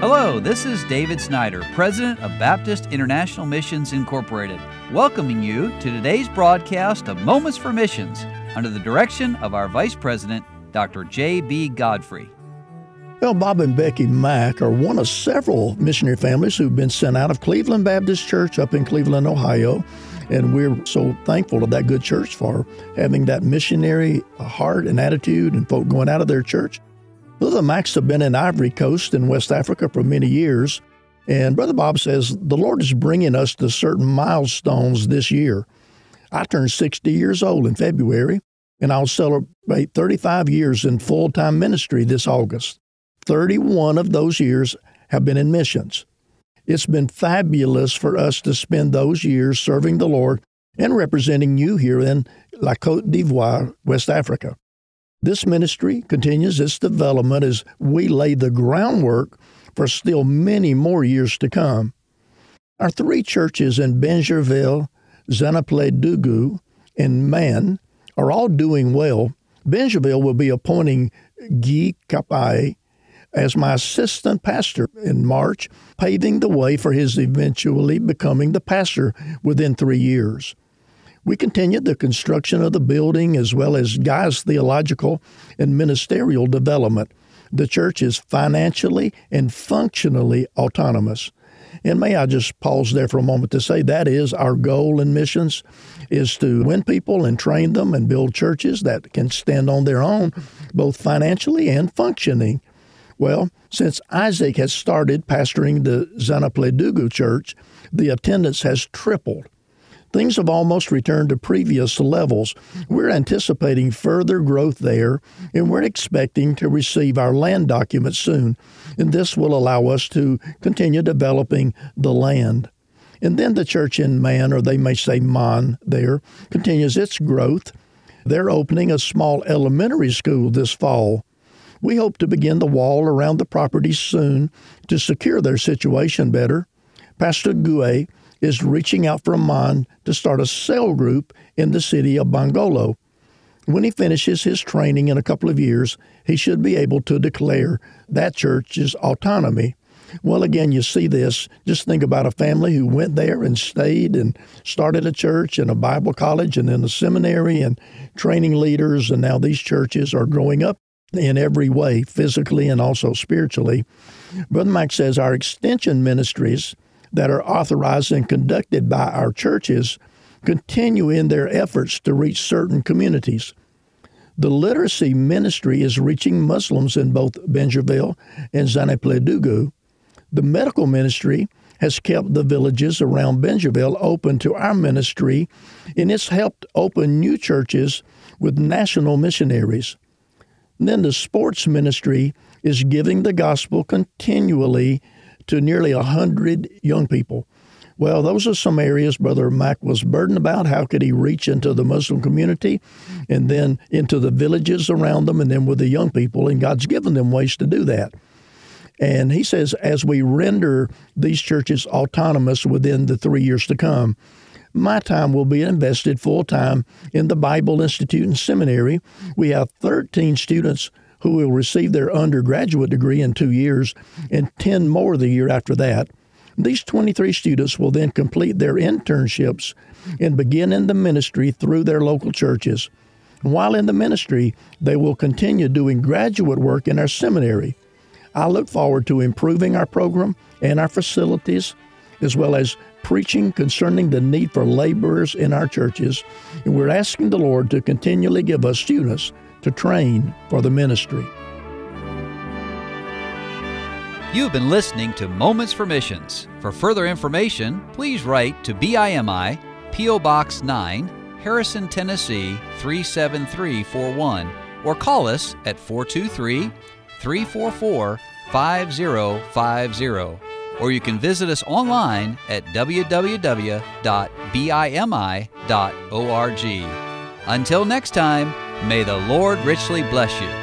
Hello, this is David Snyder, President of Baptist International Missions, Incorporated, welcoming you to today's broadcast of Moments for Missions under the direction of our Vice President, Dr. J.B. Godfrey. Well, Bob and Becky Mack are one of several missionary families who've been sent out of Cleveland Baptist Church up in Cleveland, Ohio, and we're so thankful to that good church for having that missionary heart and attitude and folk going out of their church. Brother Max have been in Ivory Coast in West Africa for many years, and Brother Bob says, the Lord is bringing us to certain milestones this year. I turned 60 years old in February, and I'll celebrate 35 years in full-time ministry this August. 31 of those years have been in missions. It's been fabulous for us to spend those years serving the Lord and representing you here in La Côte d'Ivoire, West Africa. This ministry continues its development as we lay the groundwork for still many more years to come. Our three churches in Bingerville, Zanaple Dugu, and Man are all doing well. Bingerville will be appointing Guy Capay as my assistant pastor in March, paving the way for his eventually becoming the pastor within 3 years. We continued the construction of the building as well as Guy's theological and ministerial development. The church is financially and functionally autonomous. And may I just pause there for a moment to say that is our goal in missions, is to win people and train them and build churches that can stand on their own, both financially and functioning. Well, since Isaac has started pastoring the Zanaple Dugu Church, the attendance has tripled. Things have almost returned to previous levels. We're anticipating further growth there, and we're expecting to receive our land documents soon. And this will allow us to continue developing the land. And then the church in Man, or they may say Man there, continues its growth. They're opening a small elementary school this fall. We hope to begin the wall around the property soon to secure their situation better. Pastor Goué is reaching out from Man to start a cell group in the city of Bangolo. When he finishes his training in a couple of years, he should be able to declare that church's autonomy. Well, again, you see this. Just think about a family who went there and stayed and started a church and a Bible college and then a seminary and training leaders, and now these churches are growing up in every way, physically and also spiritually. Brother Mike says our extension ministries that are authorized and conducted by our churches continue in their efforts to reach certain communities. The literacy ministry is reaching Muslims in both Bingerville and Zanaple Dugu. The medical ministry has kept the villages around Bingerville open to our ministry, and it's helped open new churches with national missionaries. And then the sports ministry is giving the gospel continually to nearly 100 young people. Well, those are some areas Brother Mack was burdened about. How could he reach into the Muslim community and then into the villages around them and then with the young people? And God's given them ways to do that. And he says, as we render these churches autonomous within the 3 years to come, my time will be invested full-time in the Bible Institute and Seminary. We have 13 students who will receive their undergraduate degree in 2 years and 10 more the year after that. These 23 students will then complete their internships and begin in the ministry through their local churches. While in the ministry, they will continue doing graduate work in our seminary. I look forward to improving our program and our facilities, as well as preaching concerning the need for laborers in our churches, and we're asking the Lord to continually give us students to train for the ministry. You've been listening to Moments for Missions. For further information, please write to BIMI, P.O. Box 9, Harrison, Tennessee 37341, or call us at 423-344-5050. Or you can visit us online at www.bimi.org. Until next time, may the Lord richly bless you.